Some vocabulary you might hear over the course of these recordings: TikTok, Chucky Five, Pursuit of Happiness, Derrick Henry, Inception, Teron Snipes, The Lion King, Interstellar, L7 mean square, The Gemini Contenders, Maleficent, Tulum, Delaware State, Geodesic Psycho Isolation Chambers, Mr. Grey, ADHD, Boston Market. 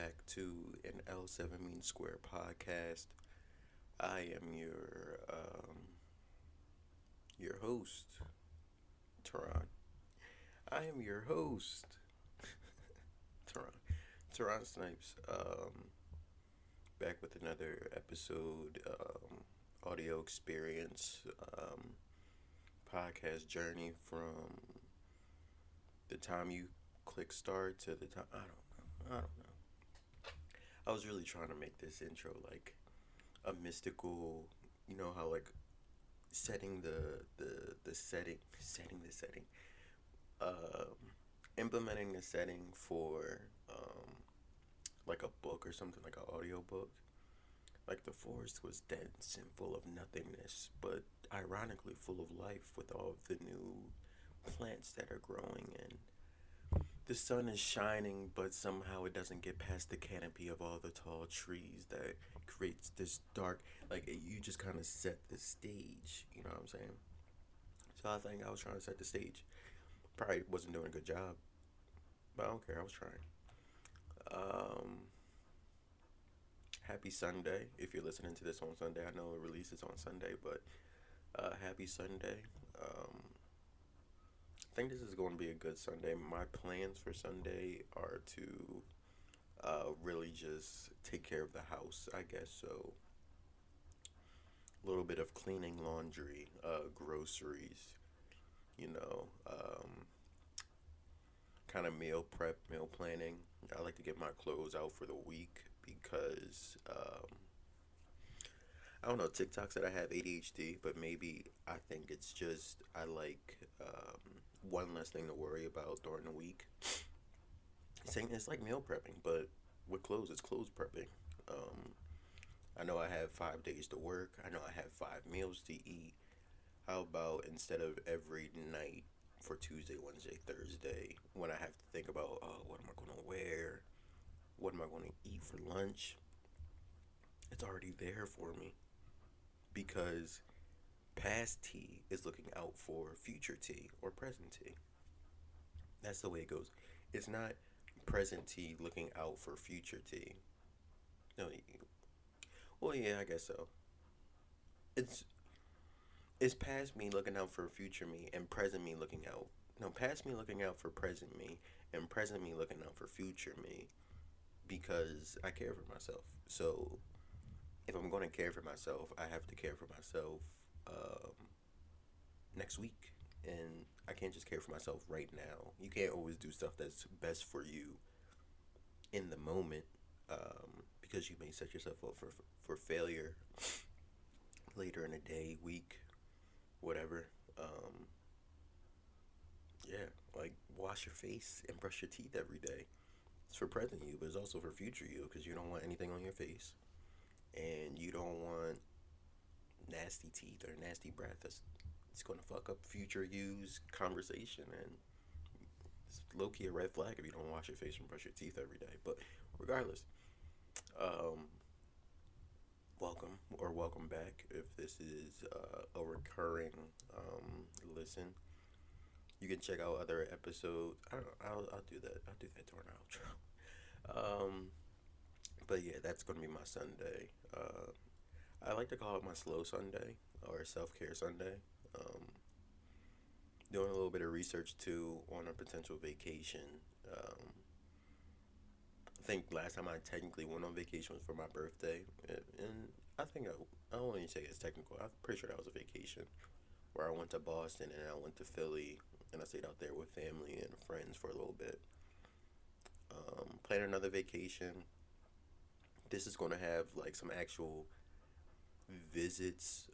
back to an L7 mean square podcast. I am your host, Teron. Teron Snipes. Back with another episode, audio experience, podcast journey from the time you click start to the time. I don't know. I was really trying to make this intro like a mystical, you know how like setting the setting, implementing the setting for like a book or something, like an audio book. Like the forest was dense and full of nothingness, but ironically full of life with all of the new plants that are growing, and the sun is shining, but somehow it doesn't get past the canopy of all the tall trees that creates this dark, like you just kind of set the stage, you know what I'm saying? So I think I was trying to set the stage. Probably wasn't doing a good job, but I don't care, I was trying. Happy Sunday, if you're listening to this on Sunday. I know it releases on Sunday, but happy Sunday. I think this is going to be a good Sunday. My plans for Sunday are to really just take care of the house, I guess. So a little bit of cleaning, laundry, groceries, you know, kind of meal prep, meal planning. I like to get my clothes out for the week because, I don't know, TikTok said I have ADHD, but maybe I think it's just I like one less thing to worry about during the week. It's like meal prepping, but with clothes, it's clothes prepping. I know I have 5 days to work. I know I have 5 meals to eat. How about instead of every night, for Tuesday, Wednesday, Thursday, when I have to think about, what am I going to wear? What am I going to eat for lunch? It's already there for me because past T is looking out for future T or present T. That's the way it goes. It's not present T looking out for future T. No, well, yeah, I guess so. It's past me looking out for future me and present me looking out. No, past me looking out for present me and present me looking out for future me because I care for myself. So if I'm going to care for myself, I have to care for myself next week. And I can't just care for myself right now. You can't always do stuff that's best for you in the moment because you may set yourself up for failure later in the day, week, whatever. Yeah, like wash your face and brush your teeth every day. It's for present you, but it's also for future you because you don't want anything on your face and you don't want nasty teeth or nasty breath. It's going to fuck up future you's conversation, and it's low-key a red flag if you don't wash your face and brush your teeth every day. But regardless, welcome back. If this is a recurring listen, you can check out other episodes. I'll do that during our outro. But yeah, that's gonna be my Sunday. I like to call it my slow Sunday or self-care Sunday. Doing a little bit of research too on a potential vacation. I think last time I technically went on vacation was for my birthday, and I think I don't even say it's technical. I'm pretty sure that was a vacation where I went to Boston and I went to Philly and I stayed out there with family and friends for a little bit. Plan another vacation. This is going to have like some actual visits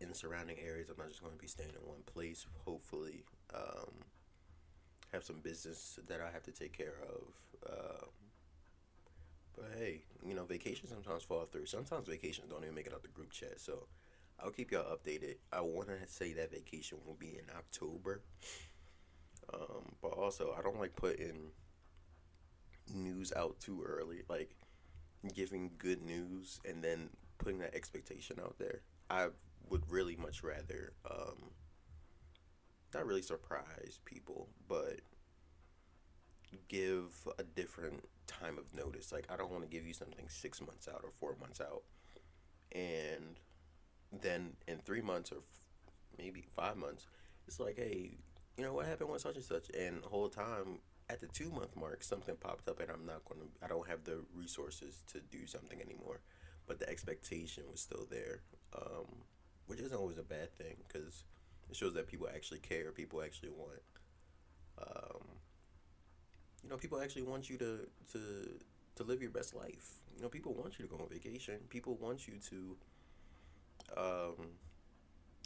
in surrounding areas. I'm not just going to be staying in one place, hopefully. Have some business that I have to take care of. But hey, you know, vacations sometimes fall through. Sometimes vacations don't even make it out the group chat. So I'll keep y'all updated. I want to say that vacation will be in October. But also, I don't like putting news out too early. Like, giving good news and then putting that expectation out there. I would really much rather, not really surprise people, but give a different time of notice. Like, I don't want to give you something 6 months out or 4 months out, and then in 3 months or maybe 5 months, it's like, hey, you know what happened with such and such? And the whole time at the 2 month mark, something popped up, and I don't have the resources to do something anymore, but the expectation was still there, which isn't always a bad thing, because it shows that people actually care, people actually want, you know, people actually want you to live your best life. You know, people want you to go on vacation. People want you to, I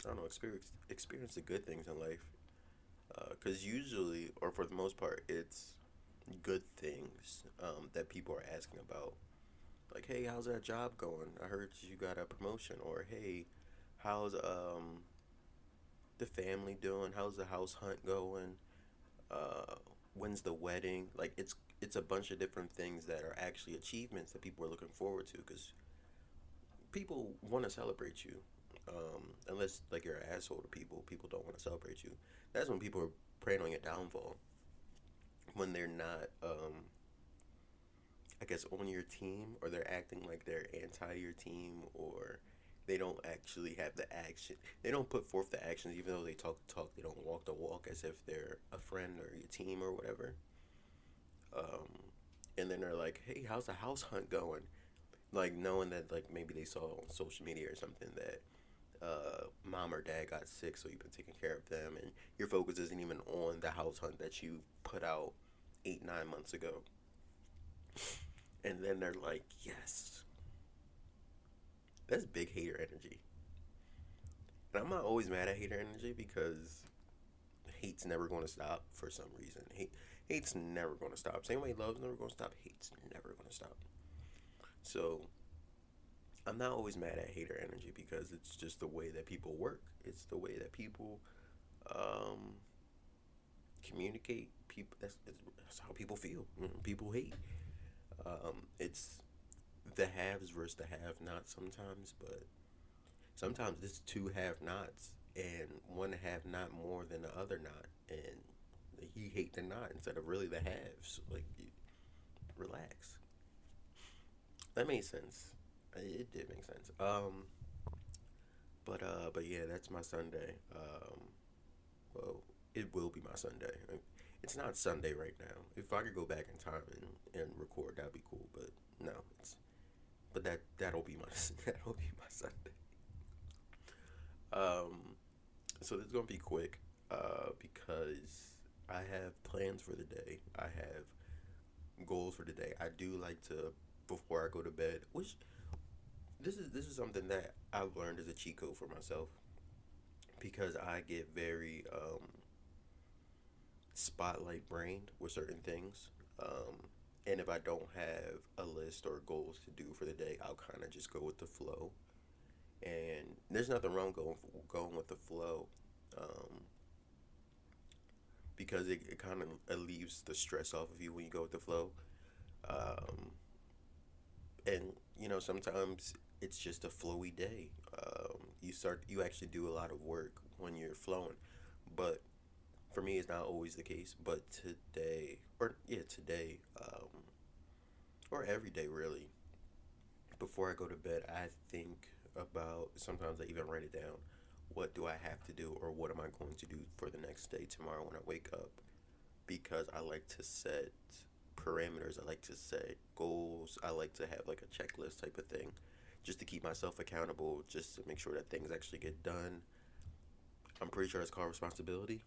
don't know, experience the good things in life. Because usually, or for the most part, it's good things that people are asking about. Like, hey, how's that job going? I heard you got a promotion. Or, hey, how's the family doing? How's the house hunt going? When's the wedding? Like, it's a bunch of different things that are actually achievements that people are looking forward to, because people want to celebrate you. Unless, like, you're an asshole to people, people don't want to celebrate you. That's when people are preying on your downfall, when they're not, I guess, on your team, or they're acting like they're anti your team, or they don't actually have the action. They don't put forth the actions, even though they talk the talk. They don't walk the walk, as if they're a friend or your team or whatever. And then they're like, hey, how's the house hunt going? Like, knowing that, like, maybe they saw on social media or something that mom or dad got sick, so you've been taking care of them, and your focus isn't even on the house hunt that you put out 8-9 months ago. And then they're like, yes, that's big hater energy. And I'm not always mad at hater energy, because hate's never going to stop for some reason. Hate's never going to stop. Same way love's never going to stop, hate's never going to stop. So I'm not always mad at hater energy, because it's just the way that people work. It's the way that people communicate. People, that's how people feel. People hate. It's the haves versus the have-nots sometimes, but sometimes it's two have-nots, and one have-not more than the other not, and he hate the not instead of really the haves. Like, relax. That made sense. It did make sense. But yeah, that's my Sunday. Well, it will be my Sunday. It's not Sunday right now. If I could go back in time and record, that'd be cool. But no, that'll be my Sunday. So this is gonna be quick, because I have plans for the day. I have goals for the day. I do like to, before I go to bed, which this is something that I've learned as a cheat code for myself, because I get very spotlight brained with certain things, and if I don't have a list or goals to do for the day, I'll kind of just go with the flow, and there's nothing wrong going with the flow, because it kind of alleviates the stress off of you when you go with the flow. And, you know, sometimes it's just a flowy day. You actually do a lot of work when you're flowing. But for me, it's not always the case. But today, or every day, really, before I go to bed, I think about, sometimes I even write it down, what do I have to do, or what am I going to do for the next day tomorrow when I wake up? Because I like to set parameters, I like to set goals, I like to have like a checklist type of thing, just to keep myself accountable, just to make sure that things actually get done. I'm pretty sure it's called responsibility.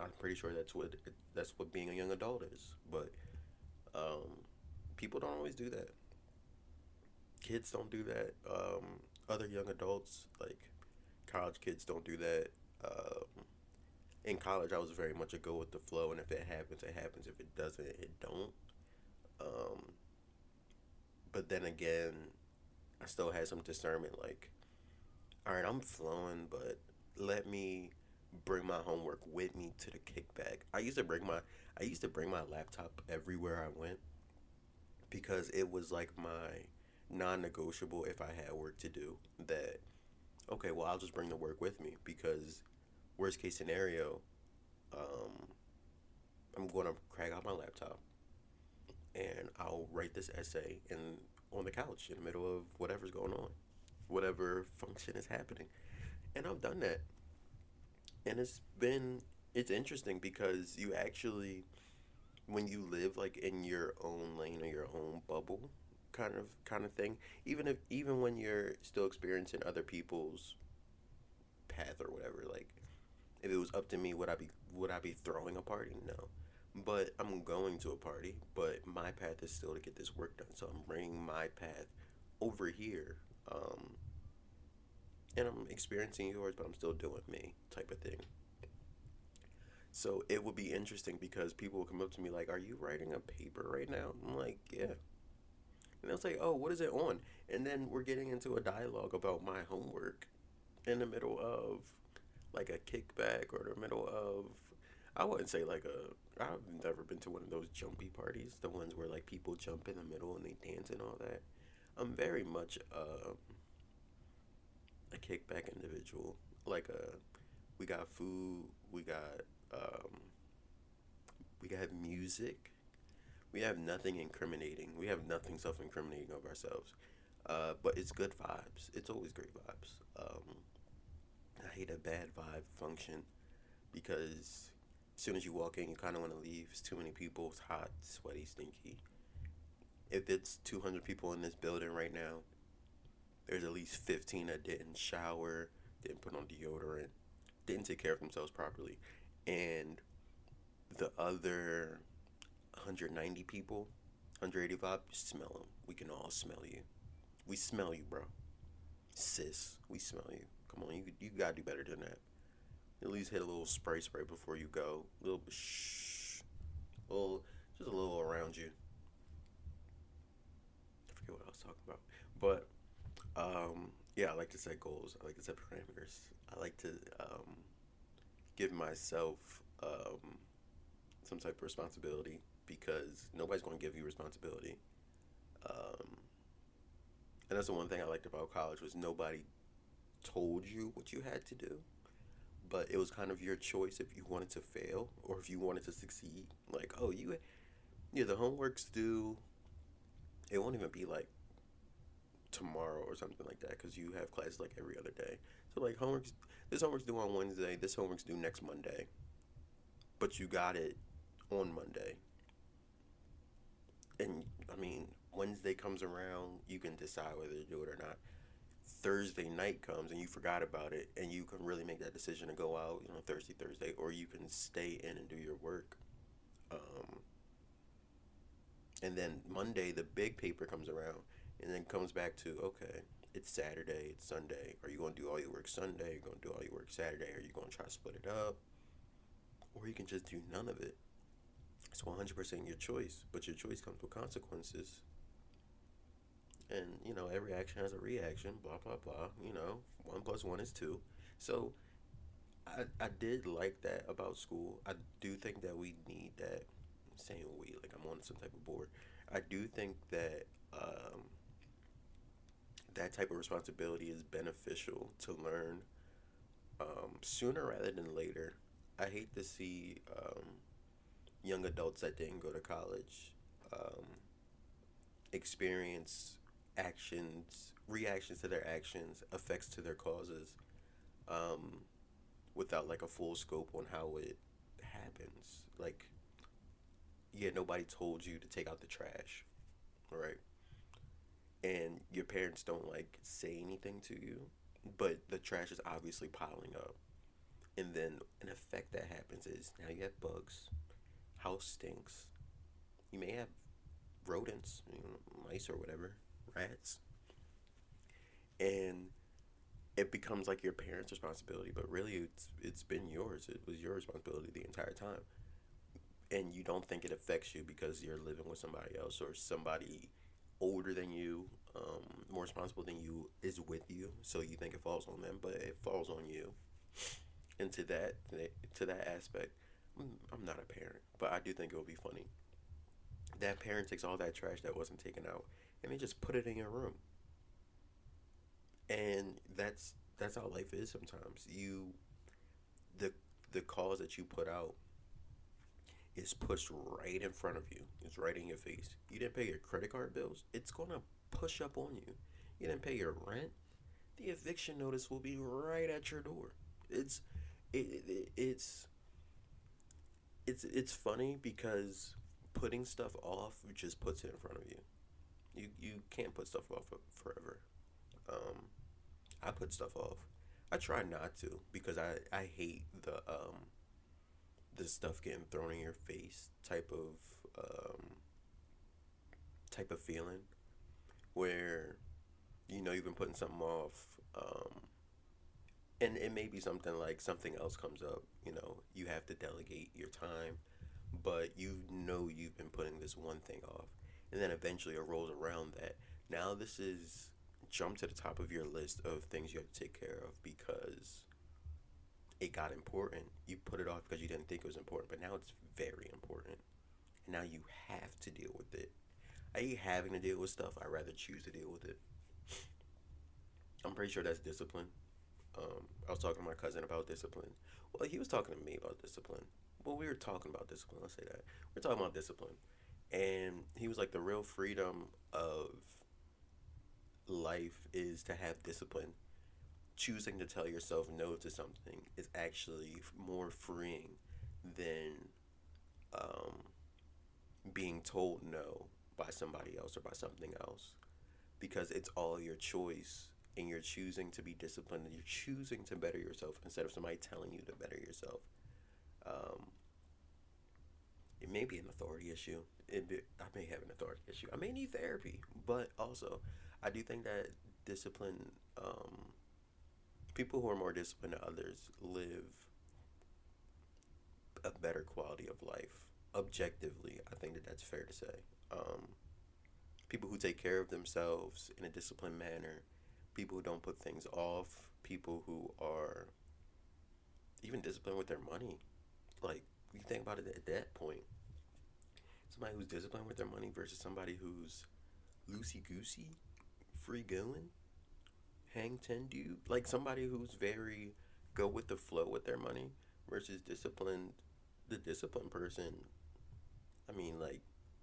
I'm pretty sure that's what being a young adult is, but people don't always do that. Kids don't do that. Other young adults, like college kids, don't do that. In college, I was very much a go with the flow, and if it happens, it happens. If it doesn't, it don't. But then again, I still had some discernment, like, all right, I'm flowing, but let me bring my homework with me to the kickback. I used to bring my laptop everywhere I went, because it was like my non-negotiable. If I had work to do, that, okay, well, I'll just bring the work with me, because worst case scenario, I'm going to crack out my laptop. and I'll write this essay in on the couch in the middle of whatever's going on, whatever function is happening. And I've done that. And it's interesting because you actually, when you live like in your own lane or your own bubble kind of thing, even when you're still experiencing other people's path or whatever, like if it was up to me, would I be throwing a party? No. But I'm going to a party, but my path is still to get this work done. So I'm bringing my path over here, and I'm experiencing yours, but I'm still doing me type of thing. So it would be interesting because people will come up to me like, "Are you writing a paper right now?" I'm like, "Yeah." And they'll say, "Oh, what is it on?" And then we're getting into a dialogue about my homework in the middle of like a kickback or the middle of, I wouldn't say like a, I've never been to one of those jumpy parties, the ones where like people jump in the middle and they dance and all that. I'm very much a kickback individual. Like we got food, we got music. We have nothing incriminating. We have nothing self-incriminating of ourselves. But it's good vibes. It's always great vibes. I hate a bad vibe function because as soon as you walk in, you kind of want to leave. It's too many people. It's hot, sweaty, stinky. If it's 200 people in this building right now, there's at least 15 that didn't shower, didn't put on deodorant, didn't take care of themselves properly. And the other 190 people, 185, smell them. We can all smell you. We smell you, bro. Sis, we smell you. Come on, you gotta do better than that. At least hit a little spray before you go. A little shh. Just a little around you. I forget what I was talking about. But, yeah, I like to set goals. I like to set parameters. I like to give myself some type of responsibility because nobody's going to give you responsibility. And that's the one thing I liked about college was nobody told you what you had to do. But it was kind of your choice if you wanted to fail or if you wanted to succeed. Like, oh, the homework's due. It won't even be like tomorrow or something like that because you have classes like every other day. So like this homework's due on Wednesday. This homework's due next Monday. But you got it on Monday. And I mean, Wednesday comes around. You can decide whether to do it or not. Thursday night comes and you forgot about it and you can really make that decision to go out, Thursday, or you can stay in and do your work. And then Monday, the big paper comes around and then comes back to, okay, it's Saturday, it's Sunday. Are you going to do all your work Sunday? Are you going to do all your work Saturday? Are you going to try to split it up? Or you can just do none of it. It's 100% your choice, but your choice comes with consequences. And, every action has a reaction, blah, blah, blah, 1 + 1 is 2. So I did like that about school. I do think that we need that. I'm saying we, like I'm on some type of board. I do think that that type of responsibility is beneficial to learn sooner rather than later. I hate to see young adults that didn't go to college experience actions, reactions to their actions, effects to their causes, without like a full scope on how it happens. Like, yeah, nobody told you to take out the trash, right? And your parents don't like say anything to you, but the trash is obviously piling up. And then an effect that happens is now you have bugs, house stinks, you may have rodents, mice or whatever, rats, and it becomes like your parents' responsibility, but really it's been yours. It was your responsibility the entire time, and you don't think it affects you because you're living with somebody else or somebody older than you, more responsible than you is with you, so you think it falls on them, but it falls on you. And to that aspect, I'm not a parent, but I do think it would be funny. That parent takes all that trash that wasn't taken out and they just put it in your room. And that's how life is sometimes. The cause that you put out is pushed right in front of you. It's right in your face. You didn't pay your credit card bills, it's going to push up on you. You didn't pay your rent, the eviction notice will be right at your door. It's funny because putting stuff off just puts it in front of you. You can't put stuff off forever. I put stuff off. I try not to because I hate the stuff getting thrown in your face type of feeling where you know you've been putting something off, and it may be something like something else comes up. You know, you have to delegate your time, but you know you've been putting this one thing off, and then eventually it rolls around that now this is jump to the top of your list of things you have to take care of because it got important. You put it off because you didn't think it was important, but now it's very important, and now you have to deal with it. I hate having to deal with stuff. I'd rather choose to deal with it. I'm pretty sure that's discipline. I was talking to my cousin about discipline. Well, he was talking to me about discipline. Well, we were talking about discipline. Let's say that. We're talking about discipline. And he was like, the real freedom of life is to have discipline. Choosing to tell yourself no to something is actually more freeing than being told no by somebody else or by something else, because it's all your choice and you're choosing to be disciplined and you're choosing to better yourself instead of somebody telling you to better yourself. It may be an authority issue. I may have an authority issue. I may need therapy, but also I do think that discipline, people who are more disciplined than others live a better quality of life. Objectively, I think that that's fair to say. People who take care of themselves in a disciplined manner, people who don't put things off, people who are even disciplined with their money. Like, you think about it at that point. Somebody who's disciplined with their money versus somebody who's loosey-goosey, free going, hang ten dude, like somebody who's very go with the flow with their money versus disciplined. The disciplined person, I mean, like,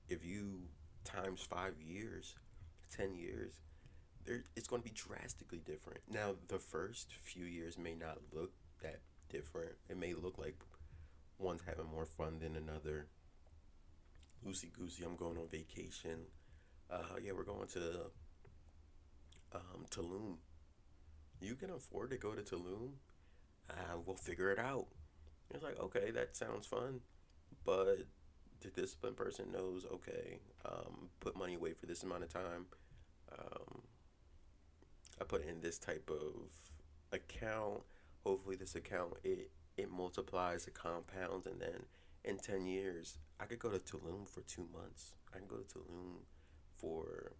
if you times 5 years, 10 years, there it's going to be drastically different. Now, the first few years may not look that different. It may look like one's having more fun than another. Loosey-goosey, I'm going on vacation. Yeah, we're going to Tulum. You can afford to go to Tulum. We'll figure it out. It's like, okay, that sounds fun, but the disciplined person knows, okay, put money away for this amount of time. I put in this type of account. Hopefully this account, it multiplies, it compounds, and then in 10 years, I could go to Tulum for 2 months. I can go to Tulum for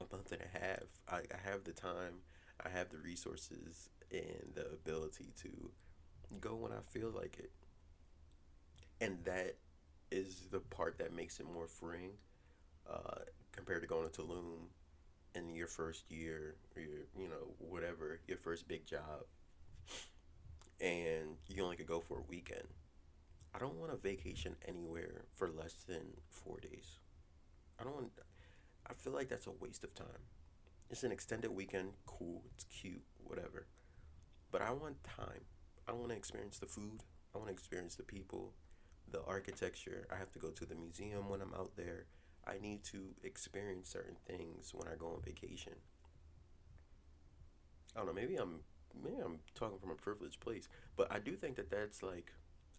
a month and a half. I have the time, I have the resources and the ability to go when I feel like it. And that is the part that makes it more freeing compared to going to Tulum in your first year or your first big job, and you only could go for a weekend. I don't want a vacation anywhere for less than 4 days. I feel like that's a waste of time. It's an extended weekend, cool, it's cute, whatever. But I want time. I want to experience the food. I want to experience the people, the architecture. I have to go to the museum when I'm out there. I need to experience certain things when I go on vacation. I don't know, maybe I'm talking from a privileged place, but I do think that that's like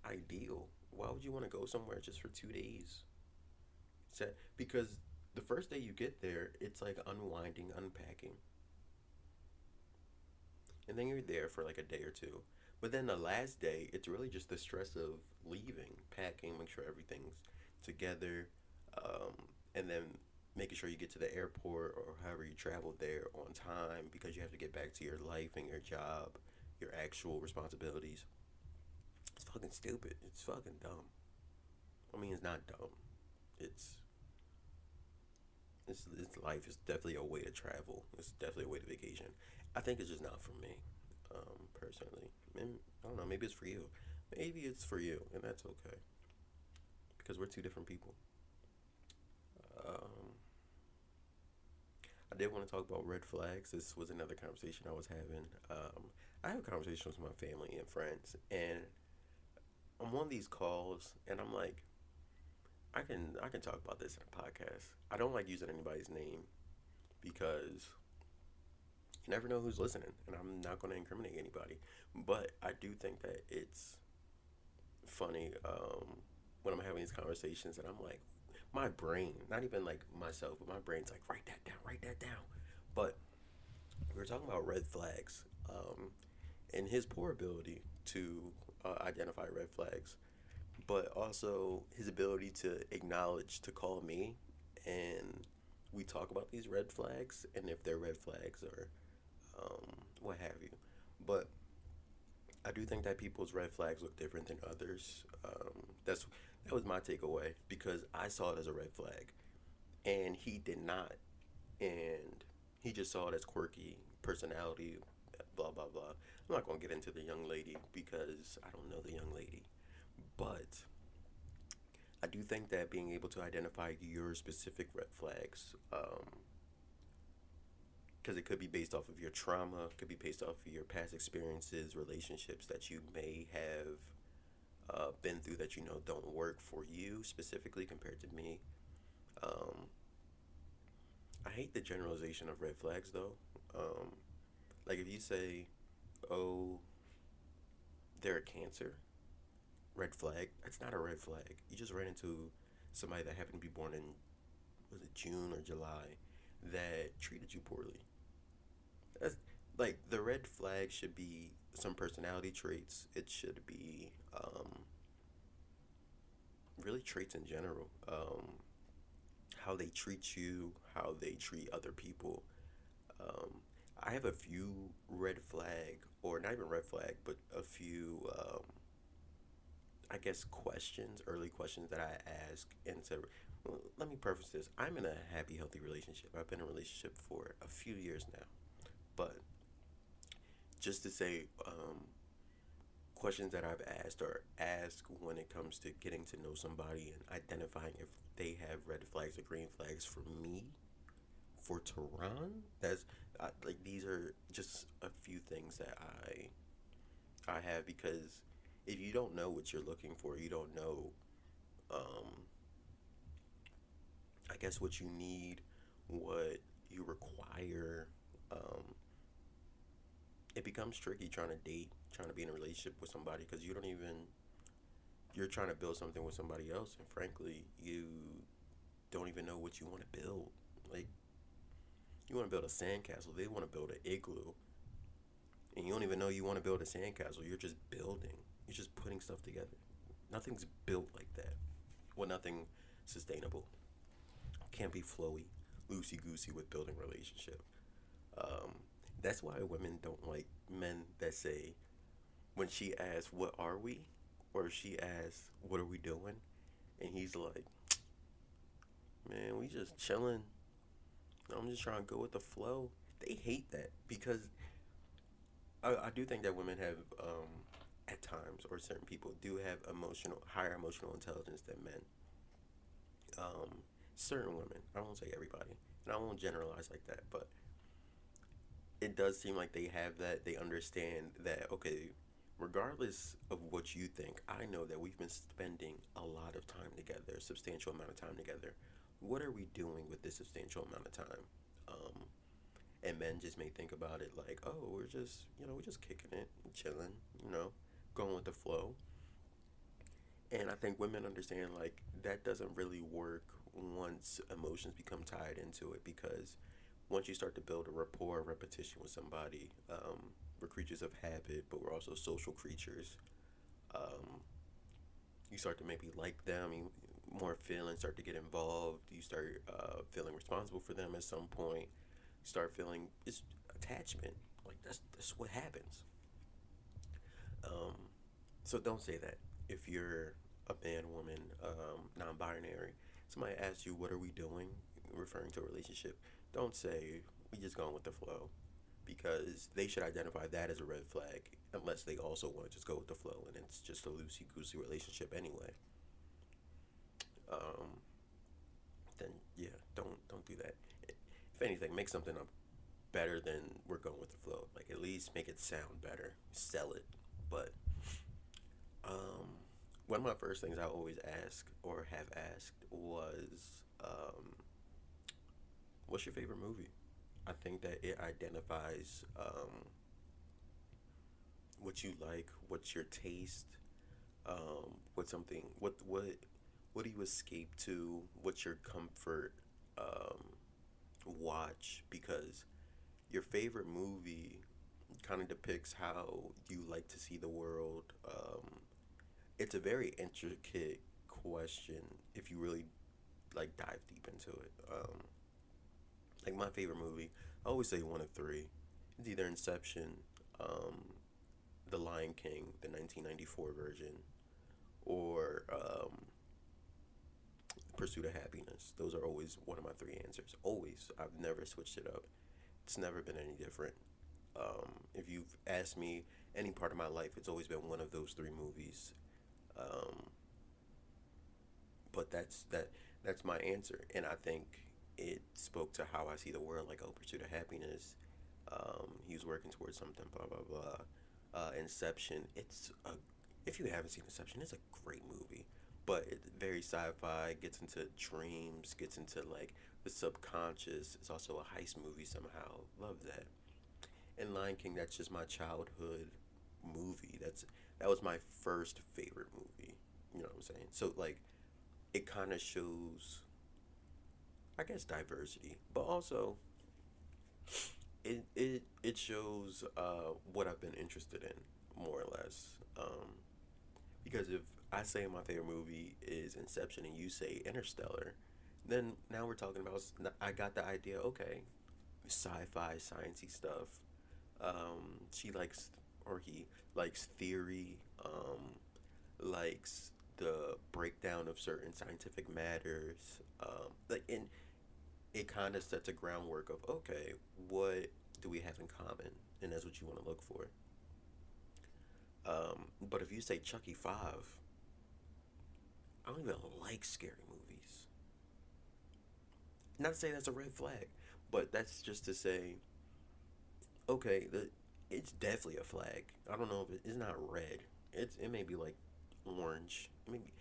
ideal. Why would you want to go somewhere just for 2 days? Because the first day you get there, it's like unwinding, unpacking. And then you're there for like a day or two. But then the last day, it's really just the stress of leaving, packing, make sure everything's together, and then making sure you get to the airport or however you travel there on time, because you have to get back to your life and your job, your actual responsibilities. It's fucking stupid. It's fucking dumb. I mean, it's not dumb. It's life. It's definitely a way to travel. It's definitely a way to vacation. I think it's just not for me. Personally, I don't know, maybe it's for you, and that's okay, because we're two different people. I did want to talk about red flags. This was another conversation I was having. I have conversations with my family and friends, and I'm on these calls, and I'm like, I can talk about this in a podcast. I don't like using anybody's name because you never know who's listening, and I'm not going to incriminate anybody. But I do think that it's funny when I'm having these conversations, and I'm like, my brain, not even like myself, but my brain's like, write that down. But we were talking about red flags and his poor ability to identify red flags, but also his ability to acknowledge, to call me, and we talk about these red flags and if they're red flags or what have you. But I do think that people's red flags look different than others. That was my takeaway, because I saw it as a red flag and he did not, and he just saw it as quirky personality, blah blah blah. I'm not gonna get into the young lady because I don't know the young lady, but I do think that being able to identify your specific red flags, because it could be based off of your trauma, could be based off of your past experiences, relationships that you may have been through that you know don't work for you specifically compared to me. I hate the generalization of red flags though. Like if you say, oh, they're a Cancer, red flag, that's not a red flag. You just ran into somebody that happened to be born in, was it June or July, that treated you poorly. That's like, the red flag should be some personality traits. It should be really traits in general. How they treat you, how they treat other people. I have a few red flag, or not even red flag, but a few I guess questions, early questions that I ask. And so, well, let me preface this. I'm in a happy, healthy relationship. I've been in a relationship for a few years now. But just to say, questions that I've asked or ask when it comes to getting to know somebody and identifying if they have red flags or green flags for me, for Teron. Like, these are just a few things that I have, because if you don't know what you're looking for, you don't know, I guess, what you need, what you require, it becomes tricky trying to date, trying to be in a relationship with somebody, because you're trying to build something with somebody else, and frankly, you don't even know what you want to build. Like, you want to build a sandcastle, they want to build an igloo, and you don't even know you want to build a sandcastle. You're just building. You're just putting stuff together. Nothing's built like that. Well, nothing sustainable. Can't be flowy, loosey-goosey with building relationship. That's why women don't like men that say, when she asks, what are we? Or she asks, what are we doing? And he's like, man, we just chilling. I'm just trying to go with the flow. They hate that, because I do think that women have, at times, or certain people do have higher emotional intelligence than men. Certain women, I won't say everybody, and I won't generalize like that, but it does seem like they have that. They understand that, okay, regardless of what you think, I know that we've been spending a lot of time together, a substantial amount of time together. What are we doing with this substantial amount of time? And men just may think about it like, oh, we're just kicking it, chilling, going with the flow. And I think women understand, like, that doesn't really work once emotions become tied into it, because once you start to build a rapport, repetition with somebody, we're creatures of habit, but we're also social creatures. You start to maybe like them, more feelings start to get involved. You start feeling responsible for them at some point. Start feeling it's attachment. Like, that's what happens. So don't say that. If you're a man, woman, non-binary, somebody asks you, what are we doing, referring to a relationship, don't say, we just going with the flow, because they should identify that as a red flag, unless they also want to just go with the flow and it's just a loosey-goosey relationship anyway. then yeah, don't do that. If anything, make something up better than we're going with the flow. Like, at least make it sound better, sell it. But one of my first things I always ask or have asked was, what's your favorite movie? I think that it identifies what you like, what's your taste, what do you escape to, what's your comfort watch, because your favorite movie kind of depicts how you like to see the world. It's a very intricate question if you really like dive deep into it. Like, my favorite movie, I always say one of three. It's either Inception, The Lion King, the 1994 version, or Pursuit of Happiness. Those are always one of my three answers. Always. I've never switched it up. It's never been any different. If you've asked me any part of my life, it's always been one of those three movies. But that's my answer, and I think it spoke to how I see the world. Like, oh, Pursuit of Happiness, he was working towards something, blah blah blah. Inception, if you haven't seen Inception, it's a great movie, but it's very sci-fi, gets into dreams, gets into like the subconscious. It's also a heist movie somehow. Love that. And Lion King, that's just my childhood movie. That was my first favorite movie. You know what I'm saying? So like, it kind of shows, I guess, diversity, but also it shows what I've been interested in, more or less. Because if I say my favorite movie is Inception and you say Interstellar, then now we're talking about, I got the idea, okay, sci-fi, science-y stuff. She likes, or he likes, theory, likes the breakdown of certain scientific matters, like, and it kind of sets a groundwork of, okay, what do we have in common? And that's what you want to look for. But if you say Chucky Five, I don't even like scary movies. Not to say that's a red flag, but that's just to say, okay, it's definitely a flag. I don't know if it's not red. It may be like orange. Maybe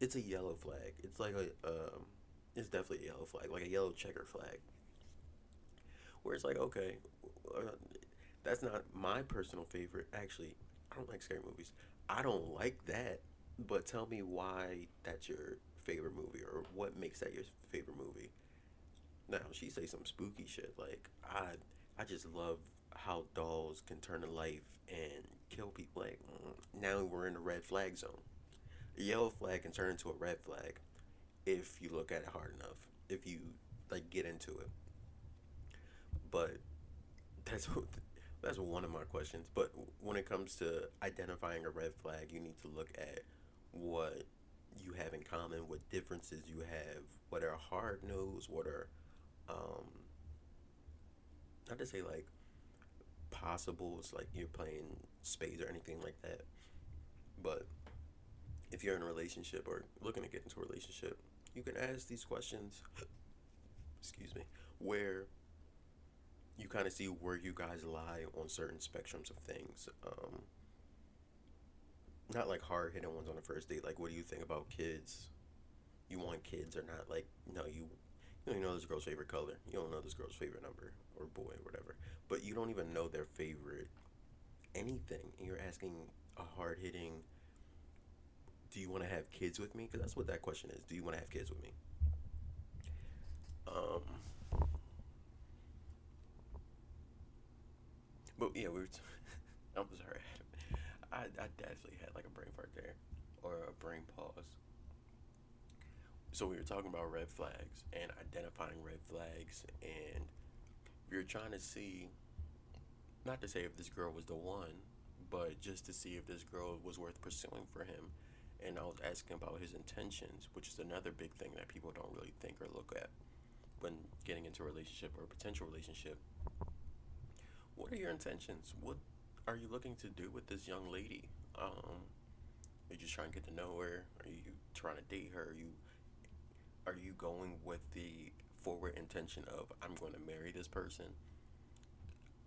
it's a yellow flag. It's like a it's definitely a yellow flag, like a yellow checker flag. Where it's like, okay, that's not my personal favorite. Actually, I don't like scary movies. I don't like that. But tell me why that's your favorite movie, or what makes that your favorite movie. Now, she say some spooky shit. Like, I just love how dolls can turn to life and kill people. Like, now we're in the red flag zone. A yellow flag can turn into a red flag if you look at it hard enough, if you like get into it. But that's one of my questions. But when it comes to identifying a red flag, you need to look at what you have in common, what differences you have, what are hard no's, what are not to say like possibles, like you're playing spades or anything like that, but if you're in a relationship or looking to get into a relationship, you can ask these questions, excuse me, where you kind of see where you guys lie on certain spectrums of things. Not like hard-hitting ones on the first date, like, what do you think about kids? You want kids or not? Like, no, you don't know this girl's favorite color. You don't know this girl's favorite number, or boy, or whatever. But you don't even know their favorite anything. And you're asking a hard-hitting, do you want to have kids with me? Because that's what that question is. Do you want to have kids with me? But yeah, I'm sorry. I definitely had like a brain fart there, or a brain pause. So we were talking about red flags and identifying red flags, and you're trying to see, not to say if this girl was the one, but just to see if this girl was worth pursuing for him. And I was asking about his intentions, which is another big thing that people don't really think or look at when getting into a relationship or a potential relationship. What are your intentions? What are you looking to do with this young lady? Are you just trying to get to know her? Are you trying to date her? Are you are you going with the forward intention of, I'm going to marry this person?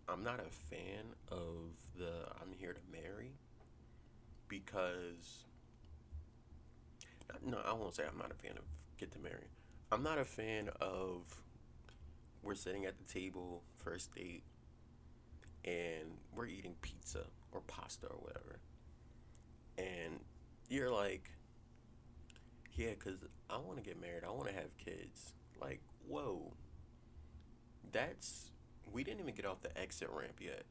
I'm not a fan of the I'm here to marry, because, no, I won't say I'm not a fan of get to marry. I'm not a fan of we're sitting at the table, first date, and we're eating pizza or pasta or whatever, and you're like, yeah, because I want to get married, I want to have kids. Like, whoa, that's, we didn't even get off the exit ramp yet.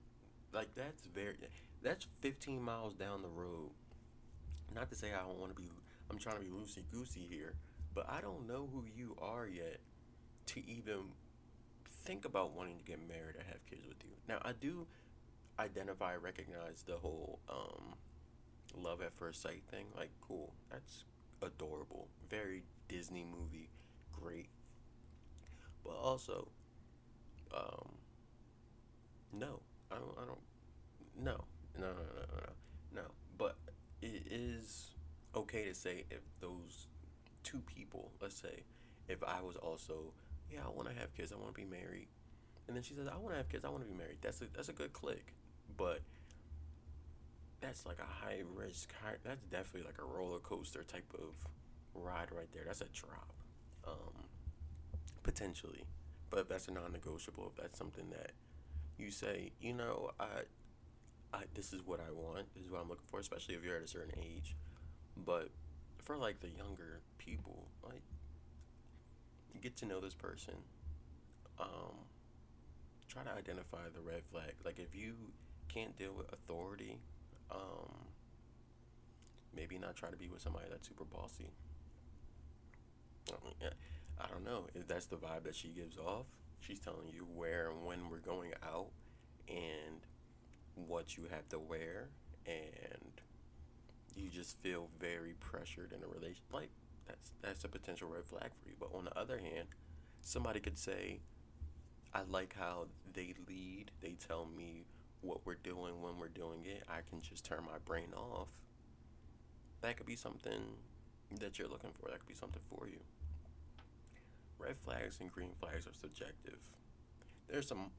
Like, that's 15 miles down the road. Not to say I don't want to be, I'm trying to be loosey-goosey here, but I don't know who you are yet to even think about wanting to get married or have kids with you. Now, I do identify, recognize the whole love at first sight thing. Like, cool, that's adorable. Very Disney movie, great. But also, no, I don't, no. But it is okay to say, if those two people, let's say, if I was also, yeah, I want to have kids, I want to be married, and then she says, I want to have kids, I want to be married. That's a good click, but that's like a high risk, that's definitely like a roller coaster type of ride right there. That's a drop, potentially. But if that's a non-negotiable, if that's something that you say, you know, I this is what I want, this is what I'm looking for, especially if you're at a certain age. But for like the younger people, like, get to know this person. Try to identify the red flag. Like, if you can't deal with authority, maybe not try to be with somebody that's super bossy. I don't know if that's the vibe that she gives off. She's telling you where and when we're going out and what you have to wear, and you just feel very pressured in a relation. Like, that's a potential red flag for you. But on the other hand, somebody could say, I like how they lead, they tell me what we're doing, when we're doing it, I can just turn my brain off. That could be something that you're looking for. That could be something for you. Red flags and green flags are subjective. There's some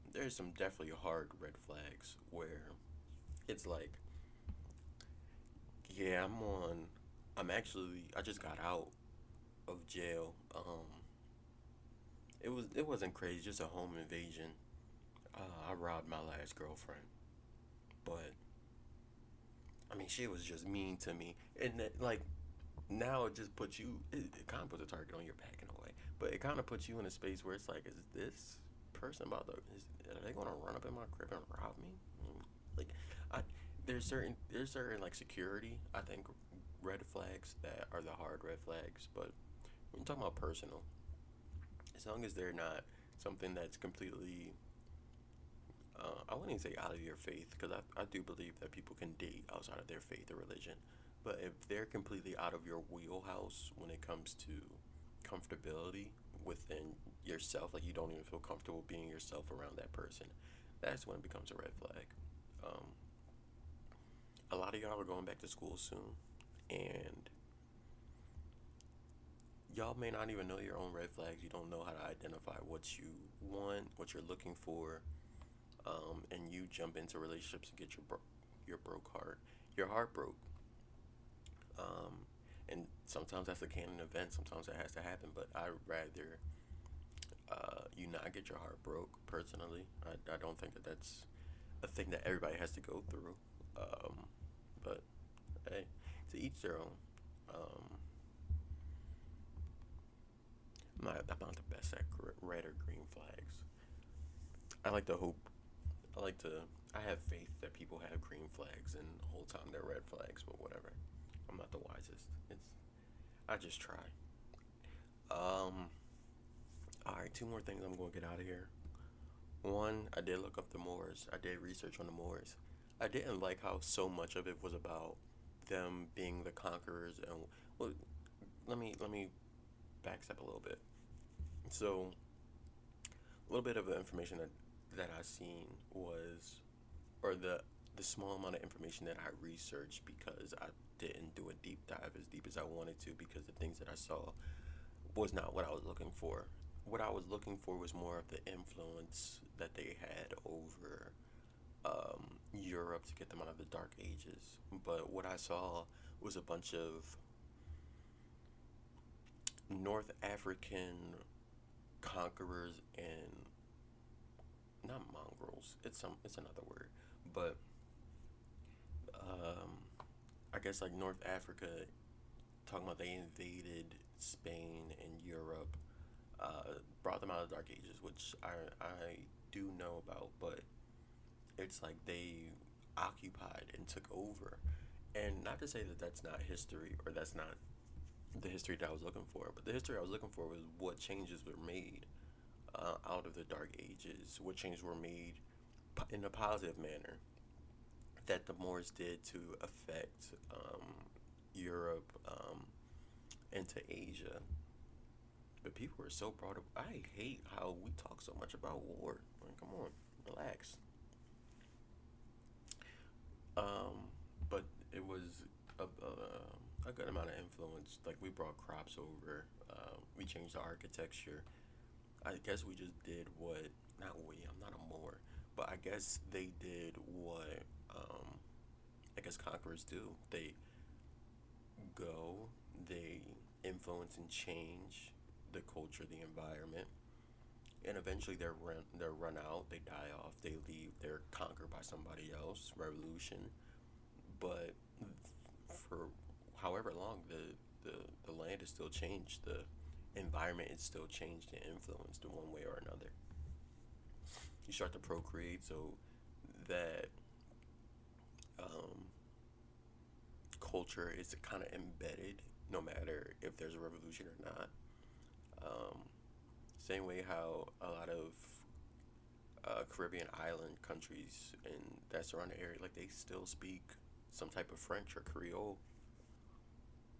definitely hard red flags where it's like, yeah, I just got out of jail. It wasn't crazy, just a home invasion. I robbed my last girlfriend, but I mean, she was just mean to me, and that, like, now it just puts you, it kind of puts a target on your back in a way, but it kind of puts you in a space where it's like, is this person are they gonna run up in my crib and rob me? Like, there's certain like security, I think, red flags that are the hard red flags. But when you're talking about personal, as long as they're not something that's completely, I wouldn't even say out of your faith, because I do believe that people can date outside of their faith or religion. But if they're completely out of your wheelhouse when it comes to comfortability within yourself, like, you don't even feel comfortable being yourself around that person, that's when it becomes a red flag. A lot of y'all are going back to school soon, and y'all may not even know your own red flags. You don't know how to identify what you want, what you're looking for, and you jump into relationships and get your heart broke. And sometimes that's a canon event, sometimes that has to happen, but I'd rather you not get your heart broke, personally. I don't think that that's a thing that everybody has to go through, but hey, to each their own. I'm not the best at red or green flags. I have faith that people have green flags and the whole time they're red flags, but whatever. I'm not the wisest. I just try. Alright, two more things, I'm gonna get out of here. One, I did look up the Moors. I did research on the Moors. I didn't like how so much of it was about them being the conquerors, and, well, let me backstep a little bit. So a little bit of the information that I seen was, or the small amount of information that I researched, because I didn't do a deep dive as deep as I wanted to, because the things that I saw was not what I was looking for. What I was looking for was more of the influence that they had over Europe to get them out of the Dark Ages. But what I saw was a bunch of North African conquerors and not mongrels, it's another word, but I guess like North Africa, talking about they invaded Spain and Europe, brought them out of the Dark Ages, which I do know about, but it's like they occupied and took over. And not to say that that's not history, or that's not the history that I was looking for, but the history I was looking for was what changes were made out of the Dark Ages, what changes were made in a positive manner that the Moors did to affect Europe into Asia. But people are so brought up. I hate how we talk so much about war. Like, come on, relax. But it was a good amount of influence. Like, we brought crops over, we changed the architecture. I guess we just did what, not we, I'm not a Moor, but I guess they did what I guess conquerors do. They go, they influence and change the culture, the environment, and eventually they're run out, they die off, they leave, they're conquered by somebody else, revolution. But for however long, the land is still changed, the environment is still changed and influenced in one way or another. You start to procreate, so that culture is kind of embedded, no matter if there's a revolution or not. Same way how a lot of Caribbean island countries and that surrounding area, like, they still speak some type of French or Creole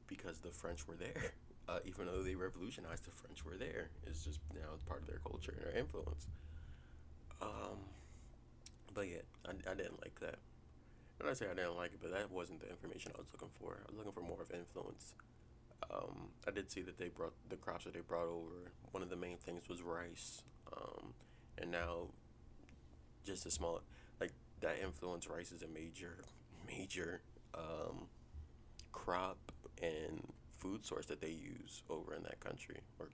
because the French were there. Even though they revolutionized, the French were there. It's just now part of their culture and their influence. But yeah, I didn't like that. Not to say I didn't like it, but that wasn't the information I was looking for. I was looking for more of influence. I did see that they brought the crops that they brought over. One of the main things was rice. And now, just a small, like, that influence, rice is a major crop and food source that they use over in that country, or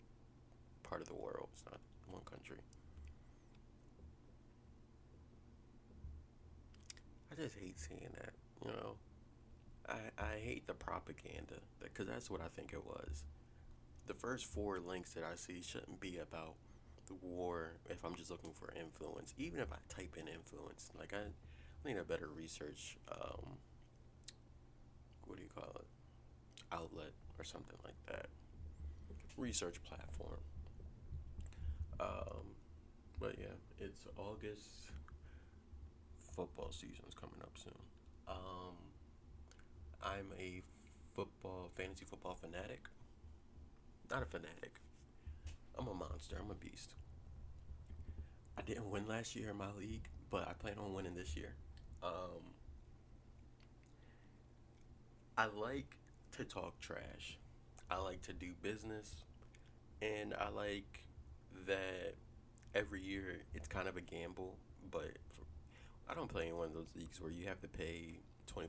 part of the world. It's not one country. I just hate seeing that, you know. I hate the propaganda, because that's what I think it was. The first four links that I see shouldn't be about the war if I'm just looking for influence. Even if I type in influence, like, I need a better research, what do you call it, outlet or something like that, research platform. But yeah, it's August, football season's coming up soon. I'm a fantasy football fanatic. Not a fanatic. I'm a monster. I'm a beast. I didn't win last year in my league, but I plan on winning this year. I like to talk trash. I like to do business. And I like that every year it's kind of a gamble, but I don't play in one of those leagues where you have to pay $25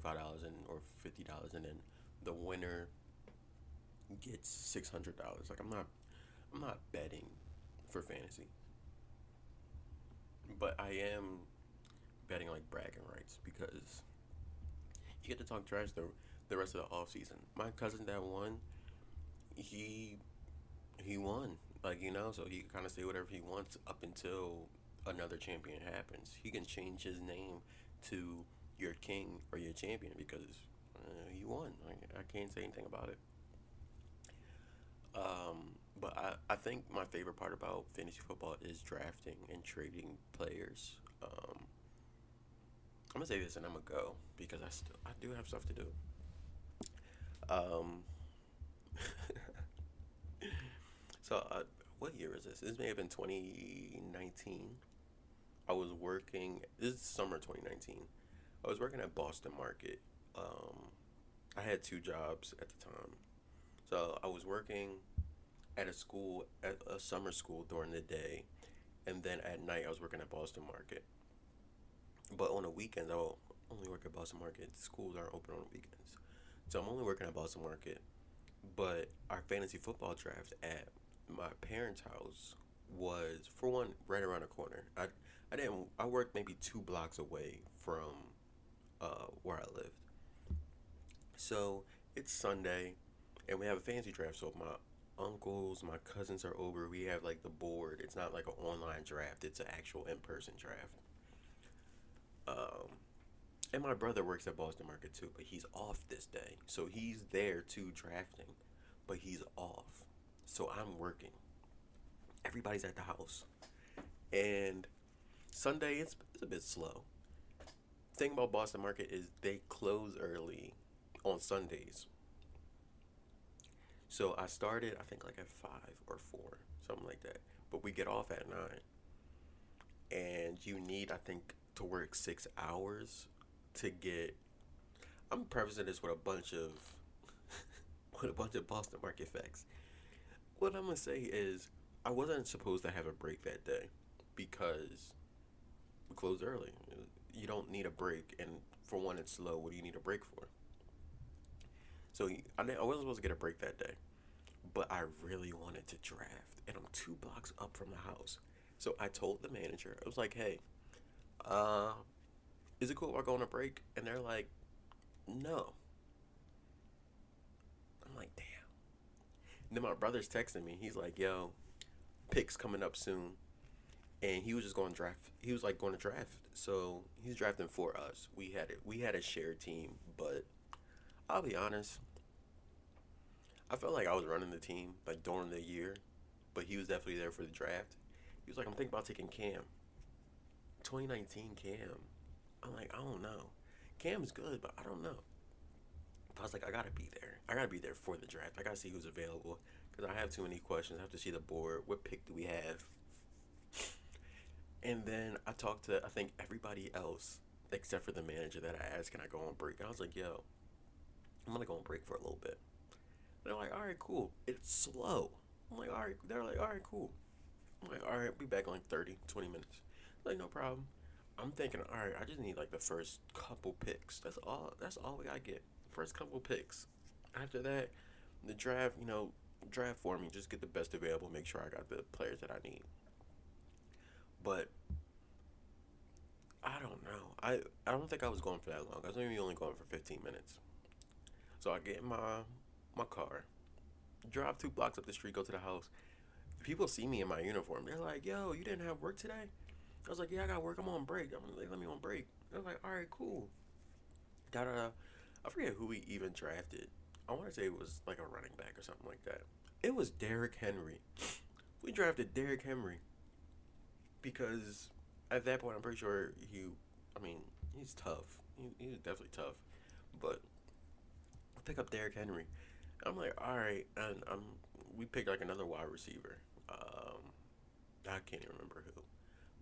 and or $50, and then the winner gets $600. Like, I'm not betting for fantasy, but I am betting like bragging rights, because you get to talk trash the rest of the off season. My cousin that won, he won, like, you know, so he can kind of say whatever he wants up until another champion happens. He can change his name to your king or your champion, because you won. I can't say anything about it. But I think my favorite part about fantasy football is drafting and trading players. I'm gonna say this and I'm gonna go, because I do have stuff to do. So what year is this? This may have been 2019. I was working. This is summer 2019. I was working at Boston Market. I had two jobs at the time. So I was working at a school, at a summer school during the day, and then at night I was working at Boston Market. But on the weekends, I will only work at Boston Market. Schools aren't open on the weekends, so I'm only working at Boston Market. But our fantasy football draft at my parents' house was, for one, right around the corner. I worked maybe 2 blocks away from where I lived. So it's Sunday, and we have a fantasy draft. So my uncles, my cousins are over. We have like the board. It's not like an online draft. It's an actual in-person draft. And my brother works at Boston Market too, but he's off this day. So he's there too drafting, but he's off. So I'm working. Everybody's at the house. And Sunday, it's a bit slow. Thing about Boston Market is they close early on Sundays. So I started, I think, like at 5 or 4, something like that. But we get off at 9. And you need, I think, to work 6 hours to get. I'm prefacing this with a bunch of Boston Market facts. What I'm gonna say is I wasn't supposed to have a break that day because we closed early. You don't need a break, and for one, it's slow. What do you need a break for? So I wasn't supposed to get a break that day, but I really wanted to draft, and I'm 2 blocks up from the house. So I told the manager, I was like, "Hey, is it cool if I go on a break?" And they're like, "No." I'm like, "Damn." And then my brother's texting me. He's like, "Yo, picks coming up soon," and he was just going to draft. He was like going to draft, so he's drafting for us. We had a shared team, but I'll be honest, I felt like I was running the team like during the year, but he was definitely there for the draft. He was like, "I'm thinking about taking Cam, 2019 Cam." I'm like, "I don't know. Cam's good, but I don't know." But I was like, "I gotta be there. I gotta be there for the draft. I gotta see who's available because I have too many questions. I have to see the board. What pick do we have?" And then I talked to, I think, everybody else except for the manager that I asked, "Can I go on break?" And I was like, "Yo, I'm gonna go on break for a little bit." And they're like, "All right, cool. It's slow." I'm like, "All right." They're like, "All right, cool." I'm like, "All right, be back in like 30, 20 minutes." Like, "No problem." I'm thinking, all right, I just need like the first couple picks. That's all we gotta get. First couple picks. After that, the draft, draft for me. Just get the best available. Make sure I got the players that I need. But I don't know. I don't think I was going for that long. I was maybe only going for 15 minutes. So I get in my car, drive 2 blocks up the street, go to the house. People see me in my uniform. They're like, "Yo, you didn't have work today?" I was like, "Yeah, I got work. I'm on break." I'm like, "Let me on break." I was like, "All right, cool." I forget who we even drafted. I want to say it was like a running back or something like that. It was Derrick Henry. We drafted Derrick Henry because at that point, I'm pretty sure he's tough. He's definitely tough. But I pick up Derrick Henry. I'm like, all right. And we picked like another wide receiver. I can't even remember who.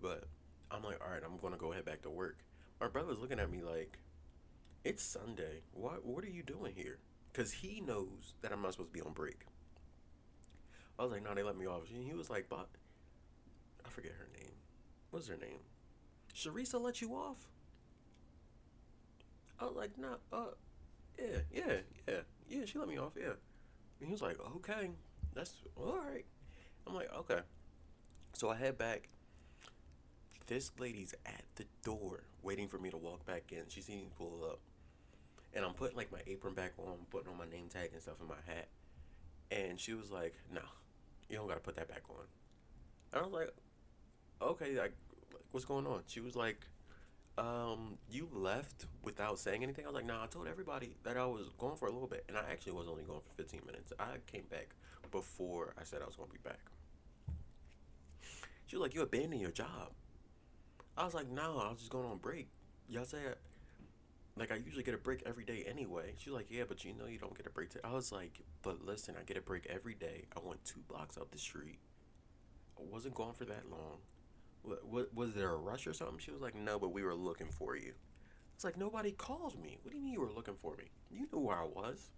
But I'm like, all right, I'm going to go head back to work. My brother's looking at me like, "It's Sunday. What are you doing here?" Because he knows that I'm not supposed to be on break. I was like, "No, they let me off." And he was like, "But I forget her name. What's her name? Sharisa let you off?" I was like, "No, yeah, she let me off, yeah." And he was like, "Okay, that's all right." I'm like, "Okay." So I head back. This lady's at the door waiting for me to walk back in. She sees me pull up. And I'm putting, like, my apron back on. I'm putting on my name tag and stuff in my hat. And she was like, "No, you don't got to put that back on." And I was like, "Okay, like, what's going on?" She was like, "You left without saying anything?" I was like, "No, I told everybody that I was gone for a little bit." And I actually was only gone for 15 minutes. I came back before I said I was going to be back. She was like, "You abandoned your job." I was like, "No, I was just going on break. Y'all say, I usually get a break every day anyway." She's like, "Yeah, but you don't get a break today." I was like, "But listen, I get a break every day. I went 2 blocks up the street. I wasn't gone for that long. What was there a rush or something?" She was like, "No, but we were looking for you." It's like, "Nobody called me. What do you mean you were looking for me? You knew where I was."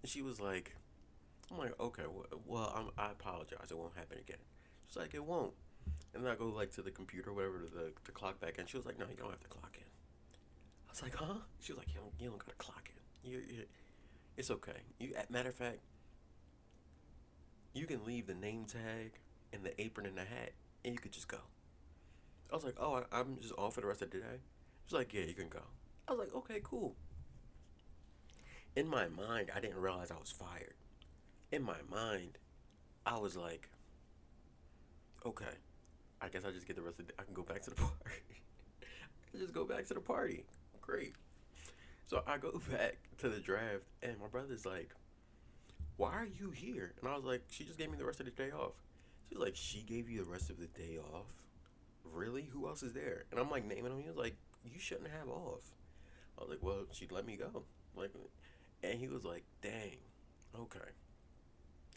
And she was like, I'm like, okay, well, I apologize. It won't happen again. She's like, it won't. And then I go, like, to the computer, whatever, to clock back in. She was like, no, you don't have to clock in. I was like, huh? She was like, you don't got to clock in. It's okay. Matter of fact, you can leave the name tag and the apron and the hat, and you could just go. I was like, oh, I'm just off for the rest of the day? She's like, yeah, you can go. I was like, okay, cool. In my mind, I didn't realize I was fired. In my mind, I was like, okay, I guess I just get the rest of the day. I can go back to the party. I just go back to the party. Great. So I go back to the draft, and my brother's like, why are you here? And I was like, she just gave me the rest of the day off. She's like, she gave you the rest of the day off? Really? Who else is there? And I'm like, naming him. He was like, you shouldn't have off. I was like, well, she let me go. Like, and he was like, dang, okay.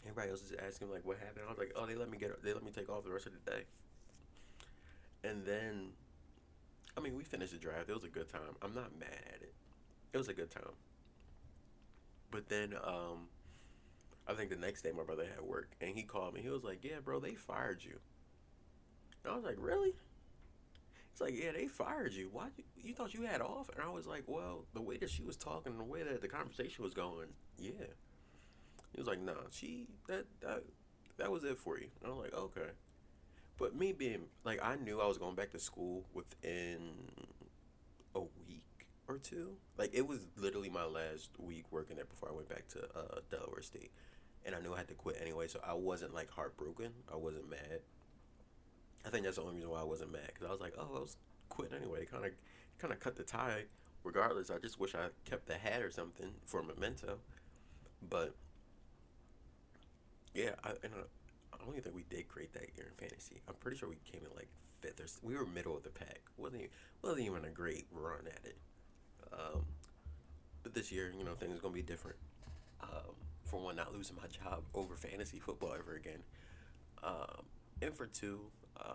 Everybody else is asking, like, what happened? I was like, oh, they let me take off the rest of the day. And then, I mean, we finished the draft. It was a good time. I'm not mad at it. It was a good time. But then, I think the next day my brother had work, and he called me. He was like, yeah, bro, they fired you. And I was like, really? He's like, yeah, they fired you. Why? You thought you had off? And I was like, well, the way that she was talking, the way that the conversation was going, yeah. He was like, nah, that was it for you. And I was like, okay. But me being, like, I knew I was going back to school within a week or two. Like, it was literally my last week working there before I went back to Delaware State. And I knew I had to quit anyway, so I wasn't, like, heartbroken. I wasn't mad. I think that's the only reason why I wasn't mad, because I was like, oh, I was quitting anyway. Kind of cut the tie. Regardless, I just wish I kept the hat or something for a memento. But yeah, I don't even think we did great that year in fantasy. I'm pretty sure we came in like fifth. We were middle of the pack. Wasn't even a great run at it. But this year, you know, things are gonna be different. For one, not losing my job over fantasy football ever again. And for two, I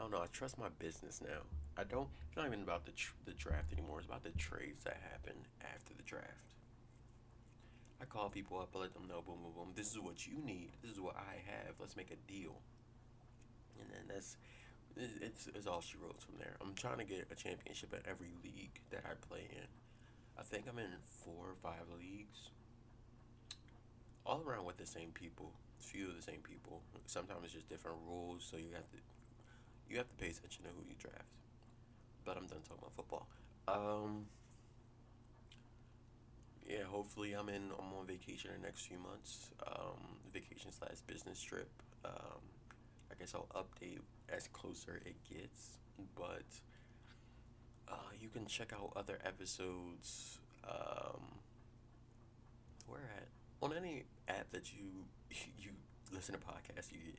don't know. I trust my business now. It's not even about the draft anymore. It's about the trades that happen after the draft. I call people up, I let them know, boom, boom, boom, this is what you need, this is what I have, let's make a deal. And then it's all she wrote from there. I'm trying to get a championship at every league that I play in. I think I'm in 4 or 5 leagues. All around with the same people, a few of the same people. Sometimes it's just different rules, so you have to pay attention to who you draft. But I'm done talking about football. Yeah, hopefully I'm on vacation in the next few months, vacation/business trip, I guess I'll update as closer it gets, but, you can check out other episodes, on any app that you listen to podcasts, you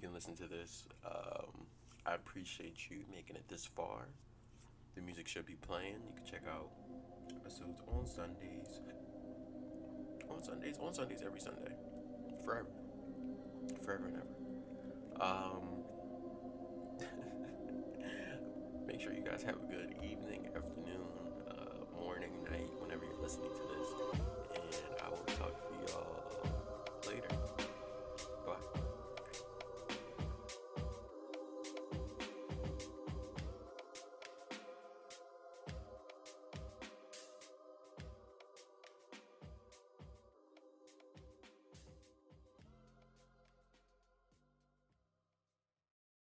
can listen to this. I appreciate you making it this far. The music should be playing. You can check out episodes on Sundays, every Sunday, forever and ever. Make sure you guys have a good evening, afternoon, morning, night, whenever you're listening